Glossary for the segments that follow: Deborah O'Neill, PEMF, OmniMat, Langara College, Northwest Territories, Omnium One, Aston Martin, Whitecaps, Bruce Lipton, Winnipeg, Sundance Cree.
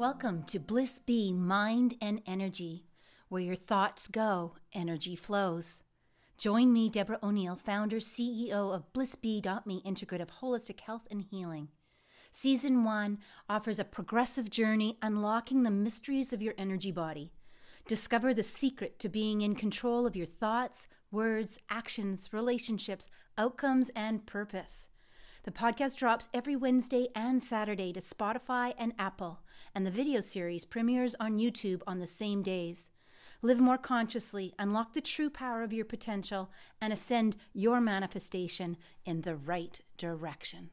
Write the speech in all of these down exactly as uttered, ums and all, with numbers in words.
Welcome to Bliss B Mind and Energy, where your thoughts go, energy flows. Join me, Deborah O'Neill, founder, C E O of Bliss B dot me, Integrative Holistic Health and Healing. Season one offers a progressive journey unlocking the mysteries of your energy body. Discover the secret to being in control of your thoughts, words, actions, relationships, outcomes, and purpose. The podcast drops every Wednesday and Saturday to Spotify and Apple, and the video series premieres on YouTube on the same days. Live more consciously, unlock the true power of your potential, and ascend your manifestation in the right direction.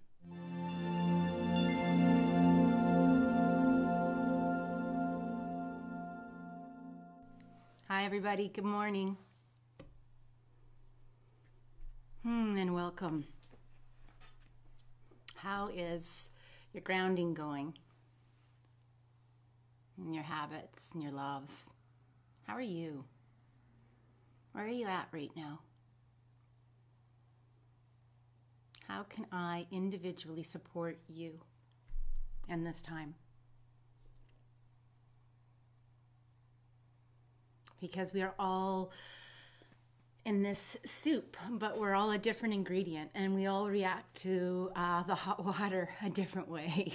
Hi, everybody. Good morning. Hmm, and welcome. How is your grounding going? And your habits and your love? How are you? Where are you at right now? How can I individually support you in this time? Because we are all in this soup, but we're all a different ingredient, and we all react to uh, the hot water a different way.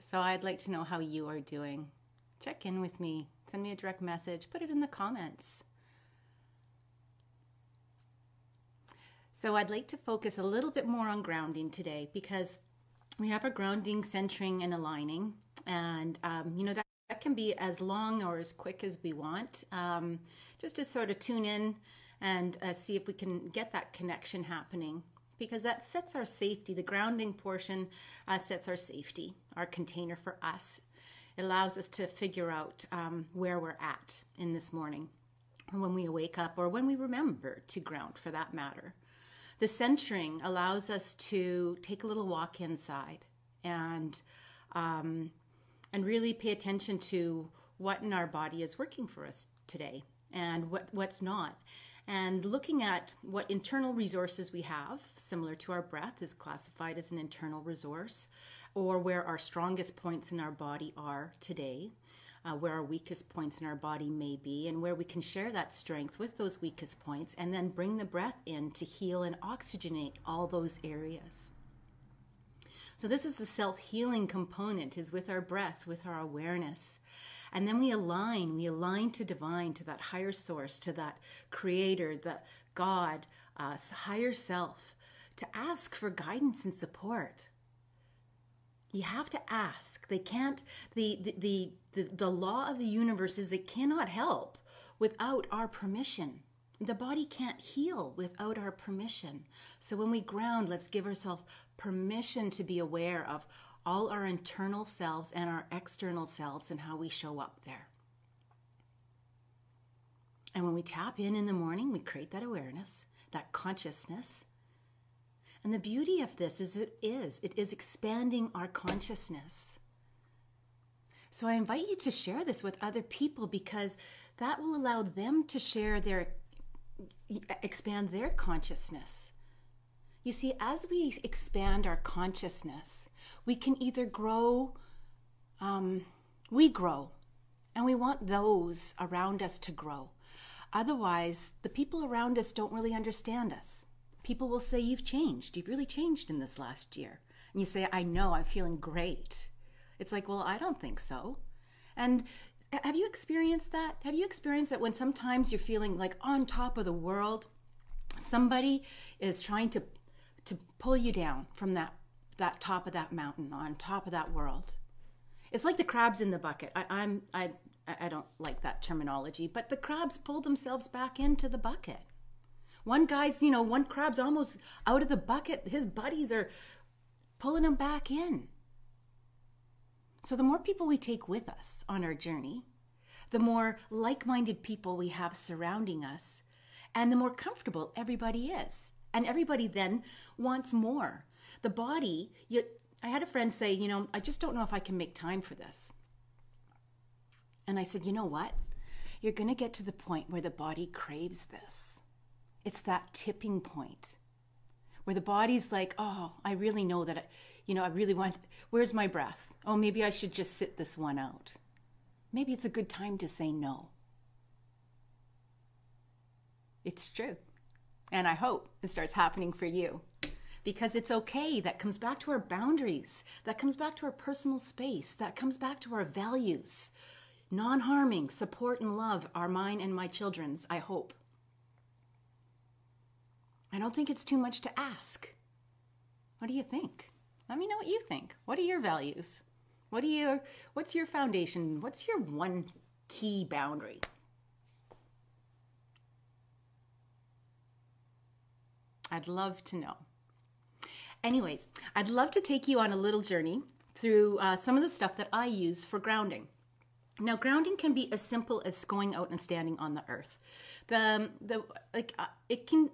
So I'd like to know how you are doing. Check in with me. Send me a direct message. Put it in the comments. So I'd like to focus a little bit more on grounding today, because we have our grounding, centering, and aligning, and um, you know that. That can be as long or as quick as we want, um, just to sort of tune in and uh, see if we can get that connection happening, because that sets our safety. The grounding portion uh, sets our safety, our container for us. It allows us to figure out um, where we're at in this morning, when we wake up, or when we remember to ground for that matter. The centering allows us to take a little walk inside and um, And really pay attention to what in our body is working for us today and what, what's not. And looking at what internal resources we have, similar to our breath, is classified as an internal resource, or where our strongest points in our body are today, uh, where our weakest points in our body may be, and where we can share that strength with those weakest points and then bring the breath in to heal and oxygenate all those areas. So this is the self-healing component, is with our breath, with our awareness. And then we align, we align to divine, to that higher source, to that creator, that God, uh, higher self, to ask for guidance and support. You have to ask. They can't, the, the, the, the, the law of the universe is it cannot help without our permission. The body can't heal without our permission. So when we ground, let's give ourselves permission to be aware of all our internal selves and our external selves and how we show up there. And when we tap in in the morning, we create that awareness, that consciousness. And the beauty of this is it is, it is expanding our consciousness. So I invite you to share this with other people, because that will allow them to share their expand their consciousness. You see, as we expand our consciousness, we can either grow, um, we grow, and we want those around us to grow. Otherwise, the people around us don't really understand us. People will say, you've changed. You've really changed in this last year. And you say, I know, I'm feeling great. It's like, well, I don't think so. And have you experienced that? Have you experienced that when sometimes you're feeling like on top of the world, somebody is trying to to pull you down from that, that top of that mountain, on top of that world? It's like the crabs in the bucket. I, I'm, I, I don't like that terminology, but the crabs pull themselves back into the bucket. One guy's, you know, one crab's almost out of the bucket. His buddies are pulling him back in. So the more people we take with us on our journey, the more like-minded people we have surrounding us, and the more comfortable everybody is. And everybody then wants more. The body, you, I had a friend say, you know, I just don't know if I can make time for this. And I said, you know what? You're going to get to the point where the body craves this. It's that tipping point where the body's like, oh, I really know that, I, you know, I really want, where's my breath? Oh, maybe I should just sit this one out. Maybe it's a good time to say no. It's true. And I hope it starts happening for you, because it's okay. That comes back to our boundaries. That comes back to our personal space. That comes back to our values. Non-harming, support and love are mine and my children's, I hope. I don't think it's too much to ask. What do you think? Let me know what you think. What are your values? What are your, what's your foundation? What's your one key boundary? I'd love to know. Anyways, I'd love to take you on a little journey through uh, some of the stuff that I use for grounding. Now, grounding can be as simple as going out and standing on the earth. The, the like uh, it can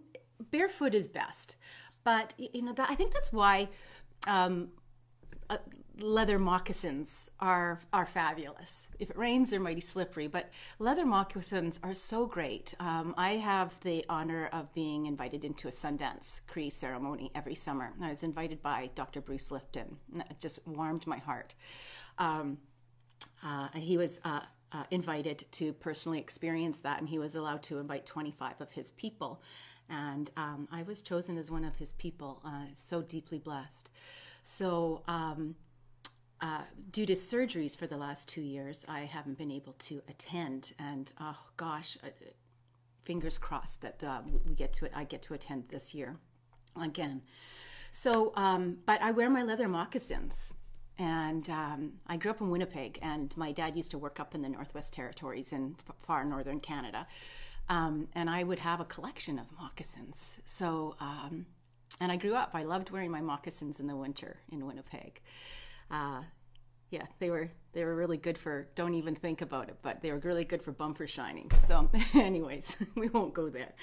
barefoot is best, but you know that, I think that's why um, uh, leather moccasins are are fabulous. If it rains, they're mighty slippery, but leather moccasins are so great. Um, I have the honor of being invited into a Sundance Cree ceremony every summer. I was invited by Doctor Bruce Lipton, and it just warmed my heart. Um, Uh, he was uh, uh, invited to personally experience that, and he was allowed to invite twenty-five of his people. And um, I was chosen as one of his people, uh, so deeply blessed. So um, uh, due to surgeries for the last two years, I haven't been able to attend. And oh gosh, uh, fingers crossed that uh, we get to I get to attend this year again. So, um, but I wear my leather moccasins. And um, I grew up in Winnipeg, and my dad used to work up in the Northwest Territories in far northern Canada. Um, and I would have a collection of moccasins. So, um, and I grew up, I loved wearing my moccasins in the winter in Winnipeg. Uh, yeah, they were, they were really good for, don't even think about it, but they were really good for bumper shining. So anyways, we won't go there.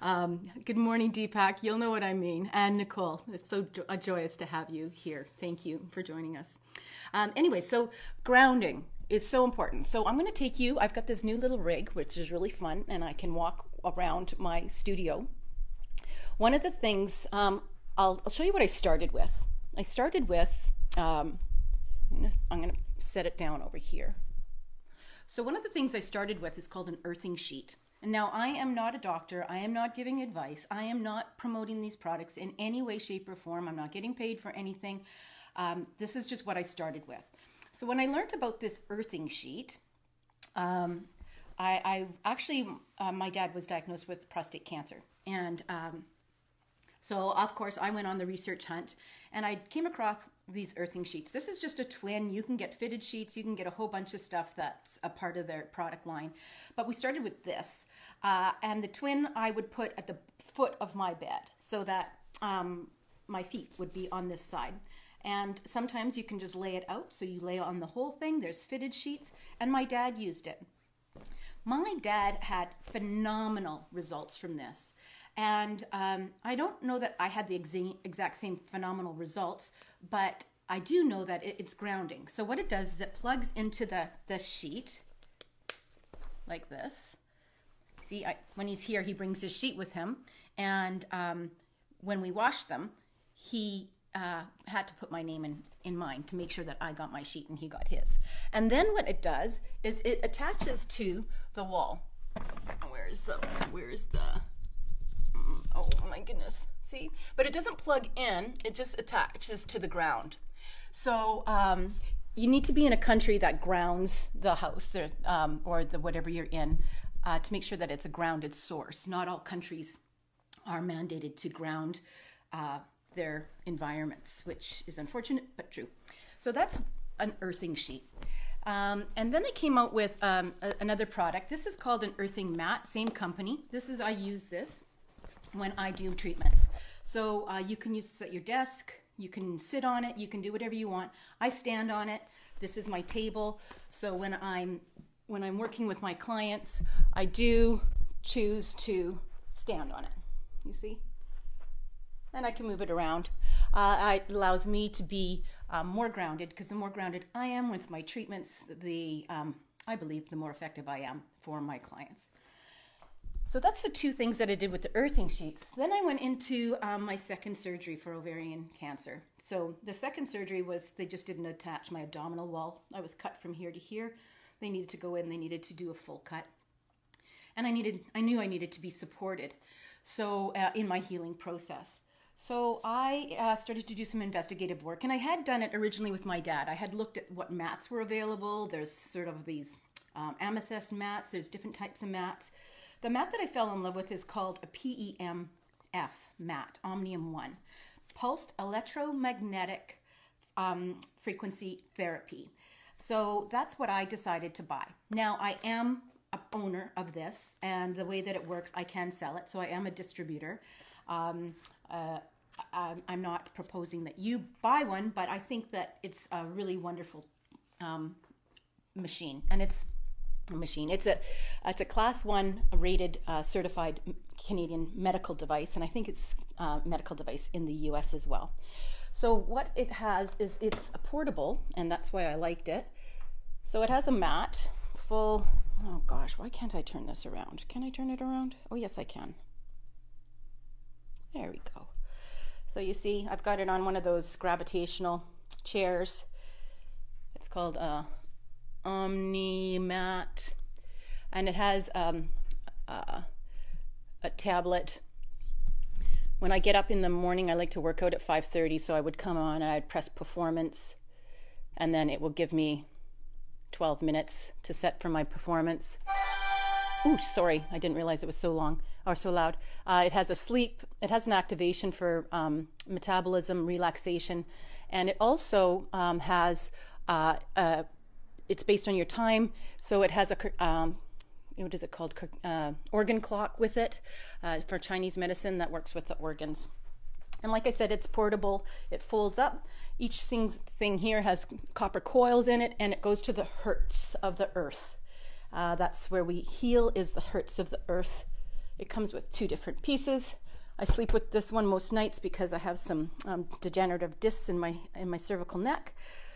Um, good morning, Deepak. You'll know what I mean. And Nicole, it's so jo- joyous to have you here. Thank you for joining us. Um, anyway, so grounding is so important. So I'm going to take you, I've got this new little rig, which is really fun, and I can walk around my studio. One of the things, um, I'll, I'll show you what I started with. I started with, um, I'm going to set it down over here. So one of the things I started with is called an earthing sheet. And now I am not a doctor. I am not giving advice. I am not promoting these products in any way, shape, or form. I'm not getting paid for anything. Um, this is just what I started with. So when I learned about this earthing sheet, um, I, I actually, uh, my dad was diagnosed with prostate cancer. And um, so of course I went on the research hunt, and I came across these earthing sheets. This is just a twin. You can get fitted sheets. You can get a whole bunch of stuff that's a part of their product line. But we started with this. Uh, and the twin I would put at the foot of my bed so that um, my feet would be on this side. And sometimes you can just lay it out. So you lay on the whole thing. There's fitted sheets. And my dad used it. My dad had phenomenal results from this. And um, I don't know that I had the exa- exact same phenomenal results, but I do know that it, it's grounding. So what it does is it plugs into the, the sheet like this. See, I, when he's here, he brings his sheet with him. And um, when we washed them, he uh, had to put my name in, in mine to make sure that I got my sheet and he got his. And then what it does is it attaches to the wall. Where is the, where is the... Oh my goodness, see? But it doesn't plug in, it just attaches to the ground. So um, you need to be in a country that grounds the house or, um, or the whatever you're in uh, to make sure that it's a grounded source. Not all countries are mandated to ground uh, their environments, which is unfortunate, but true. So that's an earthing sheet. Um, and then they came out with um, a, another product. This is called an earthing mat, same company. This is, I use this when I do treatments. So uh, you can use this at your desk, you can sit on it, you can do whatever you want. I stand on it. This is my table. So when I'm when I'm working with my clients, I do choose to stand on it, you see? And I can move it around. Uh, it allows me to be uh, more grounded, because the more grounded I am with my treatments, the um, I believe the more effective I am for my clients. So that's the two things that I did with the earthing sheets. Then I went into um, my second surgery for ovarian cancer. So the second surgery was, they just didn't attach my abdominal wall. I was cut from here to here. They needed to go in, they needed to do a full cut. And I needed, I knew I needed to be supported. So uh, in my healing process. So I uh, started to do some investigative work, and I had done it originally with my dad. I had looked at what mats were available. There's sort of these um, amethyst mats, there's different types of mats. The mat that I fell in love with is called a P E M F mat, Omnium One, Pulsed Electromagnetic um, Frequency Therapy. So that's what I decided to buy. Now I am a owner of this, and the way that it works, I can sell it, so I am a distributor. Um, uh, I'm not proposing that you buy one, but I think that it's a really wonderful um, machine, and it's a machine. It's a it's a class one rated uh, certified Canadian medical device, and I think it's uh, medical device in the U S as well. So what it has is, it's a portable, and that's why I liked it. So it has a mat full. Oh gosh, why can't I turn this around? Can I turn it around? Oh yes, I can. There we go. So you see, I've got it on one of those gravitational chairs. It's called uh, OmniMat, and it has um, uh, a tablet. When I get up in the morning, I like to work out at five thirty, so I would come on and I'd press performance, and then it will give me twelve minutes to set for my performance. Ooh, sorry, I didn't realize it was so long, or so loud. Uh, it has a sleep, it has an activation for um, metabolism, relaxation, and it also um, has, uh, uh, it's based on your time, so it has a, um, what is it called, uh, organ clock with it uh, for Chinese medicine that works with the organs. And like I said, it's portable, it folds up. Each thing here has copper coils in it, and it goes to the hertz of the earth. Uh, that's where we heal, is the hertz of the earth. It comes with two different pieces. I sleep with this one most nights because I have some um, degenerative discs in my in my cervical neck,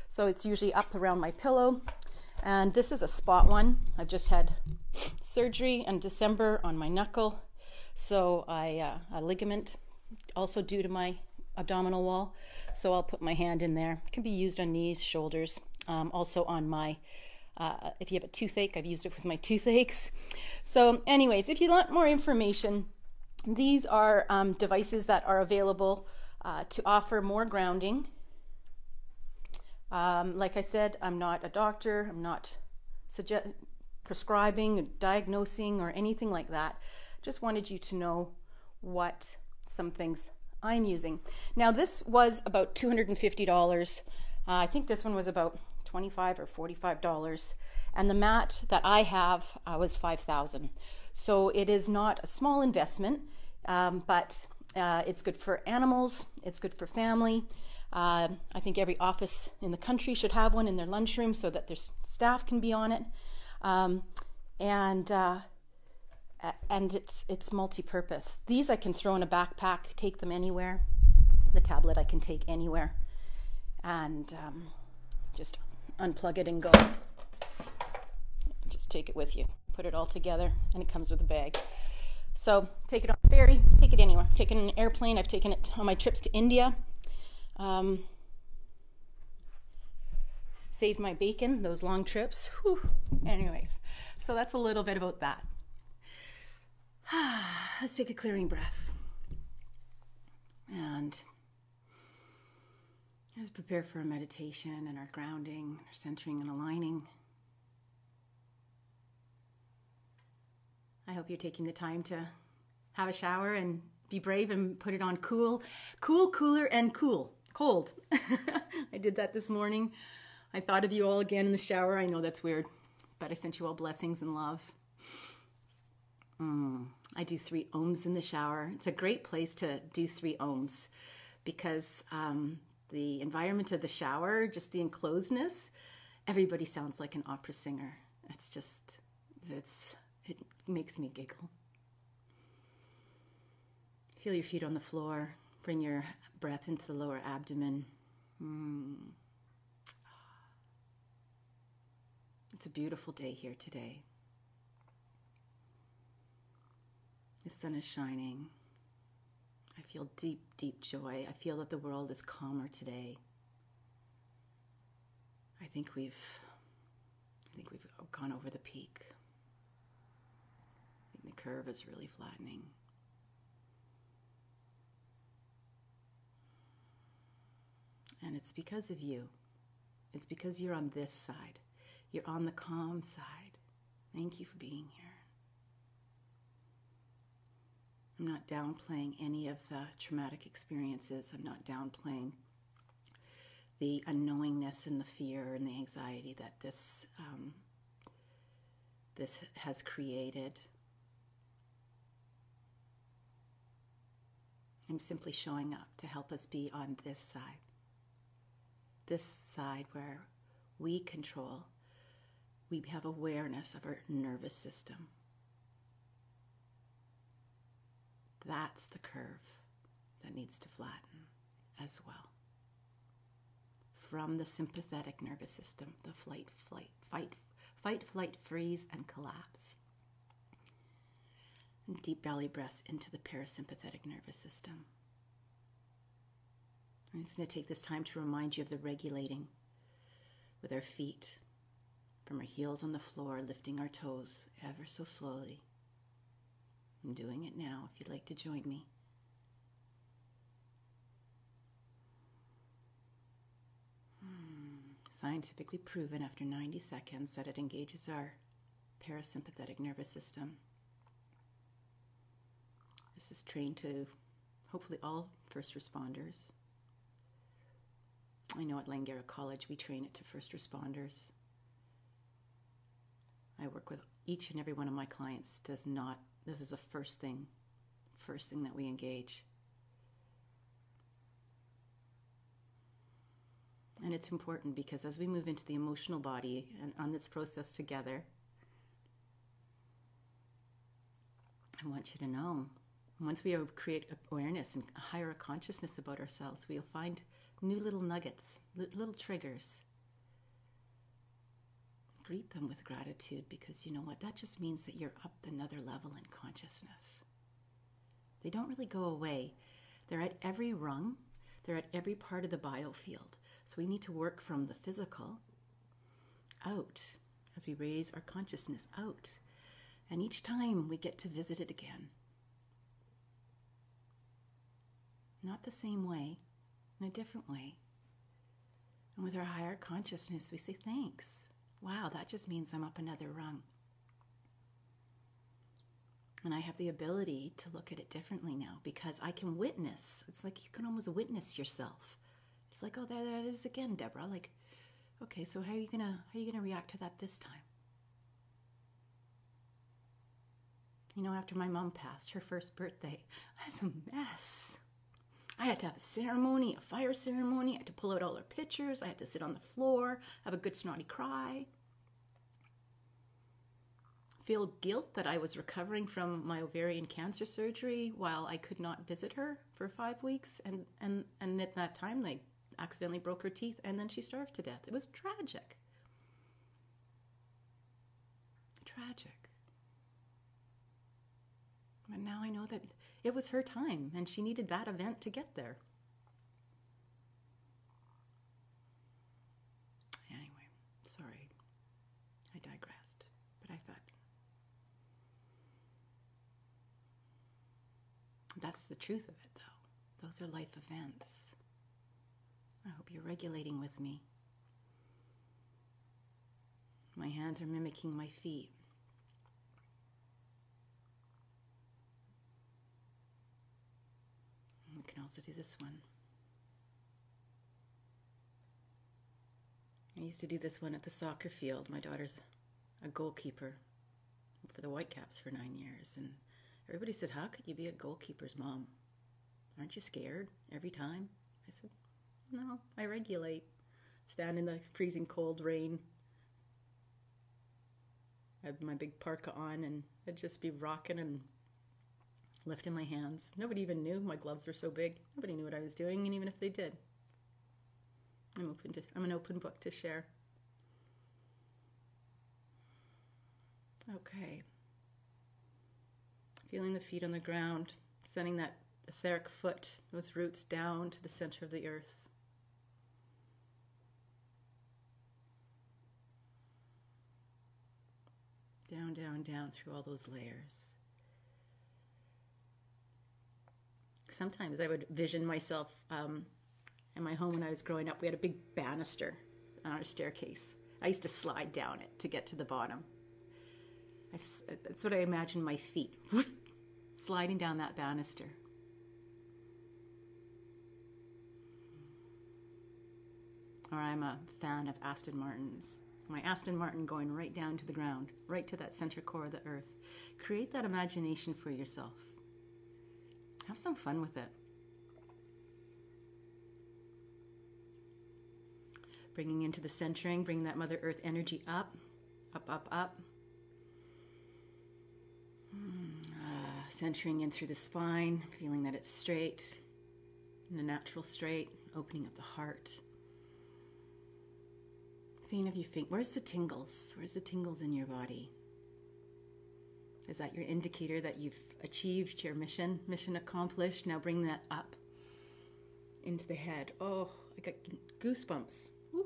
so it's usually up around my pillow. And this is a spot one. I've just had surgery in December on my knuckle, so I uh, a ligament also due to my abdominal wall. So I'll put my hand in there. It can be used on knees, shoulders, um, also on my. Uh, if you have a toothache, I've used it with my toothaches. So anyways, if you want more information, these are um, devices that are available uh, to offer more grounding. Um, like I said, I'm not a doctor, I'm not suggest prescribing, or diagnosing, or anything like that. Just wanted you to know what some things I'm using. Now this was about two hundred fifty dollars. Uh, I think this one was about twenty-five or forty-five dollars, and the mat that I have uh, was five thousand dollars. So it is not a small investment, um, but uh, it's good for animals, it's good for family. Uh, I think every office in the country should have one in their lunchroom so that their staff can be on it. Um, and uh, and it's, it's multi-purpose. These I can throw in a backpack, take them anywhere. The tablet I can take anywhere. And um, just unplug it and go. Just take it with you. Put it all together, and it comes with a bag. So take it on a ferry, take it anywhere. Take it in an airplane. I've taken it on my trips to India. Um, saved my bacon, those long trips. Whew. Anyways, so that's a little bit about that. Let's take a clearing breath. And as we prepare for a meditation and our grounding, our centering and aligning, I hope you're taking the time to have a shower and be brave and put it on cool, cool, cooler, and cool, cold. I did that this morning. I thought of you all again in the shower. I know that's weird, but I sent you all blessings and love. Mm, I do three ohms in the shower. It's a great place to do three ohms because um, the environment of the shower, just the enclosedness, everybody sounds like an opera singer. It's just, it's, it makes me giggle. Feel your feet on the floor. Bring your breath into the lower abdomen. Mm. It's a beautiful day here today. The sun is shining. I feel deep, deep joy. I feel that the world is calmer today. I think we've, I think we've gone over the peak. I think the curve is really flattening. And it's because of you. It's because you're on this side. You're on the calm side. Thank you for being here. I'm not downplaying any of the traumatic experiences. I'm not downplaying the unknowingness and the fear and the anxiety that this, um, this has created. I'm simply showing up to help us be on this side. This side where we control, we have awareness of our nervous system. That's the curve that needs to flatten as well. From the sympathetic nervous system, the flight, flight, fight, fight, flight, freeze, and collapse. And deep belly breaths into the parasympathetic nervous system. I'm just going to take this time to remind you of the regulating with our feet, from our heels on the floor, lifting our toes ever so slowly. I'm doing it now if you'd like to join me. Hmm. Scientifically proven after ninety seconds that it engages our parasympathetic nervous system. This is trained to hopefully all first responders. I know at Langara College we train it to first responders. I work with each and every one of my clients does not, this is the first thing, first thing that we engage. And it's important because as we move into the emotional body and on this process together, I want you to know, once we create awareness and higher consciousness about ourselves, we'll find new little nuggets, little triggers. Greet them with gratitude because you know what? That just means that you're up another level in consciousness. They don't really go away. They're at every rung. They're at every part of the biofield. So we need to work from the physical out as we raise our consciousness out. And each time we get to visit it again. Not the same way. In a different way. And with our higher consciousness, we say thanks. Wow, that just means I'm up another rung. And I have the ability to look at it differently now because I can witness. It's like you can almost witness yourself. It's like, oh, there that is again, Deborah. Like, okay, so how are you gonna how are you gonna react to that this time? You know, after my mom passed her first birthday, I was a mess. I had to have a ceremony, a fire ceremony. I had to pull out all her pictures. I had to sit on the floor, have a good snotty cry. Feel guilt that I was recovering from my ovarian cancer surgery while I could not visit her for five weeks. And, and, and at that time, they accidentally broke her teeth and then she starved to death. It was tragic. Tragic. But now I know that it was her time, and she needed that event to get there. Anyway, sorry, I digressed, but I thought that's the truth of it, though. Those are life events. I hope you're regulating with me. My hands are mimicking my feet. We can also do this one. I used to do this one at the soccer field. My daughter's a goalkeeper for the Whitecaps for nine years. And everybody said, how could you be a goalkeeper's mom? Aren't you scared every time? I said, no, I regulate. Stand in the freezing cold rain. I have my big parka on and I'd just be rocking and lifting my hands. Nobody even knew. My gloves were so big. Nobody knew what I was doing, and even if they did, I'm open to, I'm an open book to share. Okay. feeling the feet on the ground, sending that etheric foot, those roots down to the center of the earth. Down, down, down through all those layers. Sometimes I would vision myself um, in my home when I was growing up. We had a big banister on our staircase. I used to slide down it to get to the bottom. I, that's what I imagined my feet, whoosh, sliding down that banister. Or I'm a fan of Aston Martins. My Aston Martin going right down to the ground, right to that center core of the earth. Create that imagination for yourself. Have some fun with it. Bringing into the centering, bringing that Mother Earth energy up, up, up, up. Uh, centering in through the spine, feeling that it's straight, in a natural straight, opening up the heart. Seeing if you think, where's the tingles? Where's the tingles in your body? Is that your indicator that you've achieved your mission? Mission accomplished. Now bring that up into the head. Oh, I got goosebumps. Woo,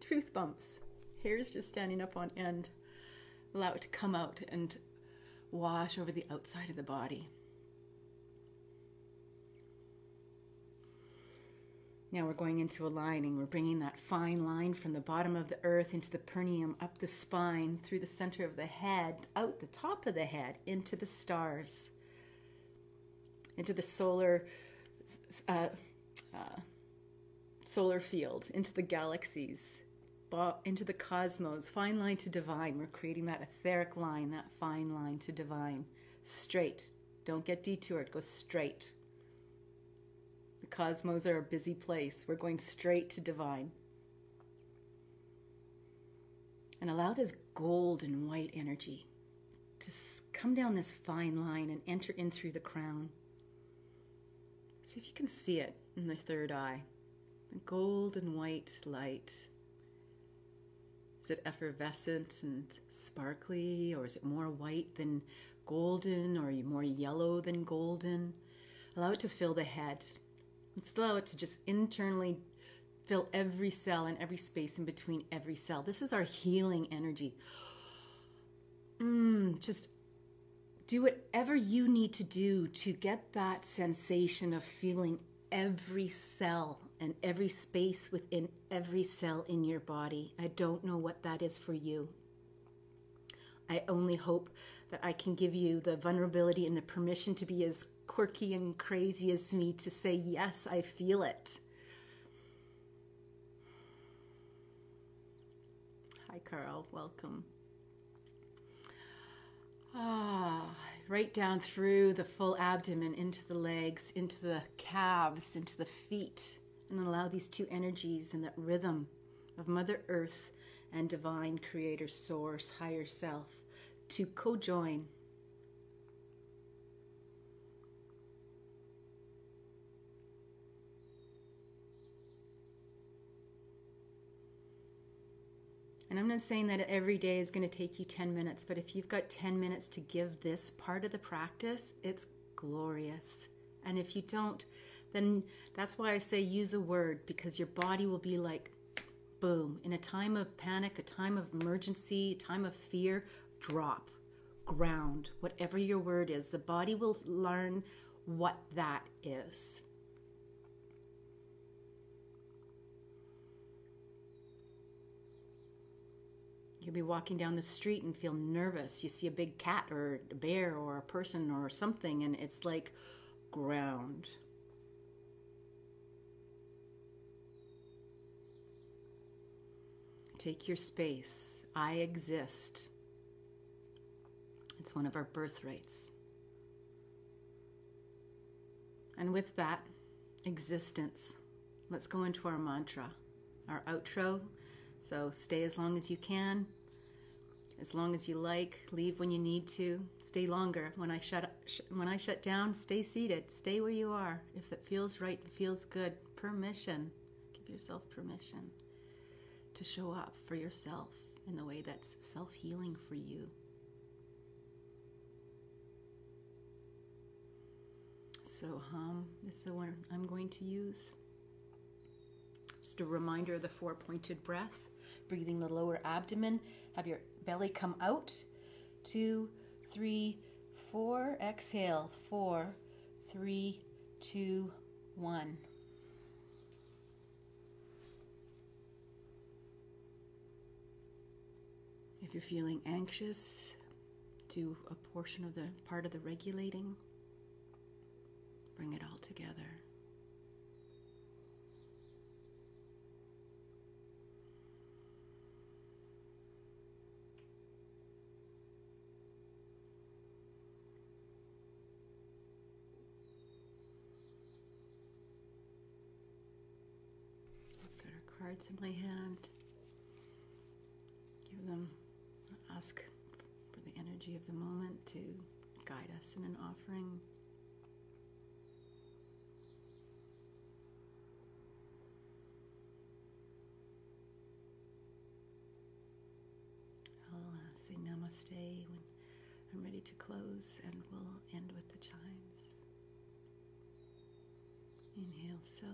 truth bumps. Hair's just standing up on end. Allow it to come out and wash over the outside of the body. Now we're going into aligning. We're bringing that fine line from the bottom of the earth into the perineum, up the spine, through the center of the head, out the top of the head, into the stars, into the solar, uh, uh, solar field, into the galaxies, into the cosmos. Fine line to divine. We're creating that etheric line, that fine line to divine. Straight. Don't get detoured. Go straight. The cosmos are a busy place. We're going straight to divine. And allow this gold and white energy to come down this fine line and enter in through the crown. See if you can see it in the third eye. The gold and white light. Is it effervescent and sparkly, or is it more white than golden, or more yellow than golden? Allow it to fill the head. It's slow to just internally fill every cell and every space in between every cell. This is our healing energy. Mm, just do whatever you need to do to get that sensation of feeling every cell and every space within every cell in your body. I don't know what that is for you. I only hope that I can give you the vulnerability and the permission to be as quirky and crazy as me, to say, yes, I feel it. Hi, Carl. Welcome. Ah, right down through the full abdomen, into the legs, into the calves, into the feet, and allow these two energies and that rhythm of Mother Earth and Divine Creator Source, Higher Self, to co-join. And I'm not saying that every day is going to take you ten minutes, but if you've got ten minutes to give this part of the practice, it's glorious. And if you don't, then that's why I say use a word, because your body will be like, boom. In a time of panic, a time of emergency, a time of fear, drop, ground, whatever your word is. The body will learn what that is. You'll be walking down the street and feel nervous. You see a big cat or a bear or a person or something, and it's like ground. Take your space. I exist. It's one of our birthrights. And with that existence, let's go into our mantra, our outro. So stay as long as you can, as long as you like, leave when you need to, stay longer. When I shut up, sh when I shut down, stay seated, stay where you are. If it feels right, it feels good. Permission, give yourself permission to show up for yourself in the way that's self-healing for you. So um, this is the one I'm going to use. Just a reminder of the four pointed breath. Breathing the lower abdomen. Have your belly come out. Two, three, four. Exhale. Four, three, two, one. If you're feeling anxious, do a portion of the part of the regulating. Bring it all together. I've got our cards in my hand. Give them. Ask for the energy of the moment to guide us in an offering. I'll uh, say namaste when I'm ready to close, and we'll end with the chimes. Inhale, so.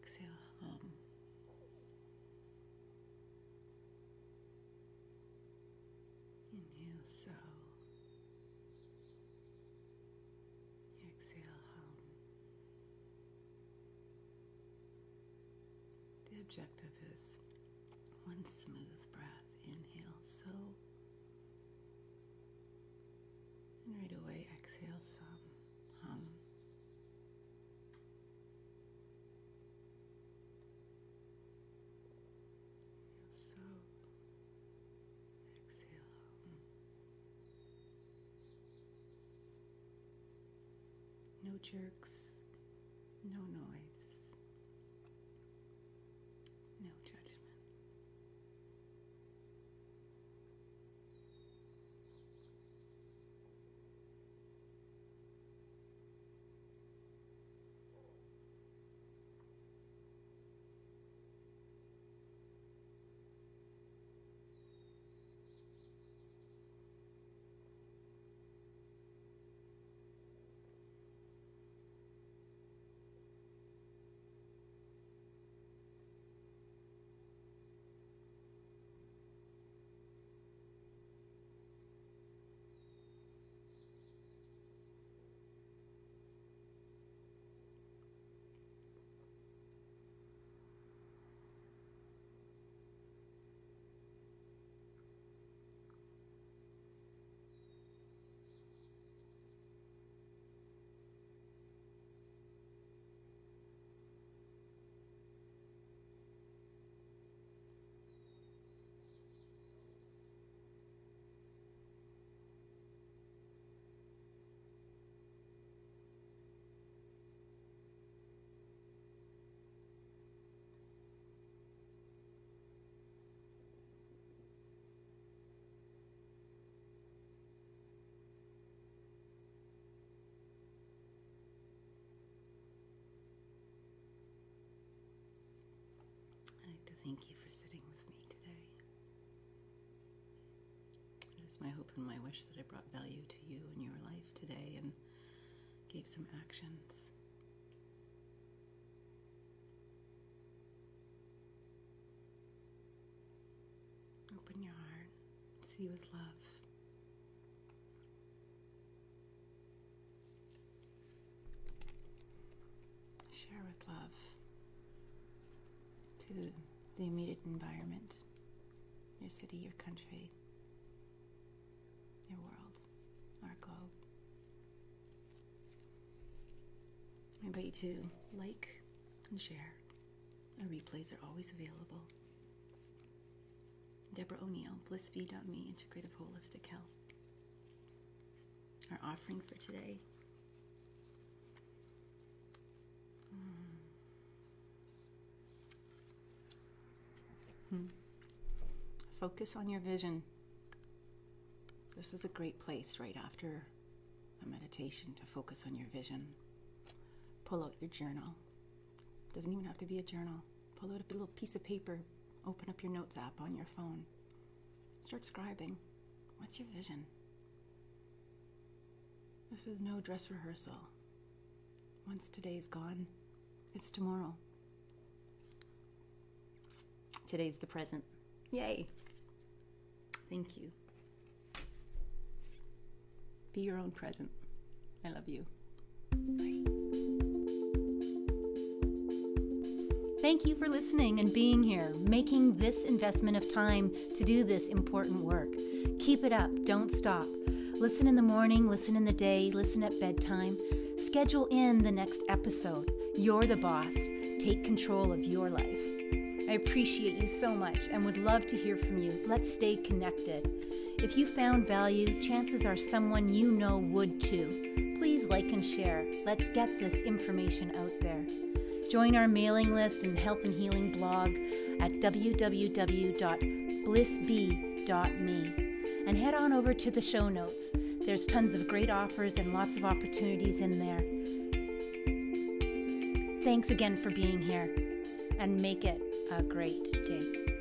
Exhale, hum. Inhale, so. Exhale, hum. The objective is one smooth breath. Inhale, so. And right away, exhale some. Hum. Inhale, so. No jerks, no noise, no judgment. Thank you for sitting with me today. It is my hope and my wish that I brought value to you and your life today and gave some actions. Open your heart, see with love. Share with love to the immediate environment, your city, your country, your world, our globe. I invite you to like and share. Our replays are always available. Deborah O'Neill, Bliss B dot me, Integrative Holistic Health. Our offering for today. Mm. Focus on your vision. This is a great place right after a meditation to focus on your vision. Pull out your journal. Doesn't even have to be a journal. Pull out a little piece of paper. Open up your notes app on your phone. Start scribing. What's your vision? This is no dress rehearsal. Once today's gone, it's tomorrow. Today's the present. Yay! Thank you. Be your own present. I love you. Bye. Thank you for listening and being here, making this investment of time to do this important work. Keep it up. Don't stop. Listen in the morning, listen in the day, listen at bedtime. Schedule in the next episode. You're the boss. Take control of your life. I appreciate you so much and would love to hear from you. Let's stay connected. If you found value, chances are someone you know would too. Please like and share. Let's get this information out there. Join our mailing list and health and healing blog at w w w dot bliss b dot me and head on over to the show notes. There's tons of great offers and lots of opportunities in there. Thanks again for being here, and make it a great day.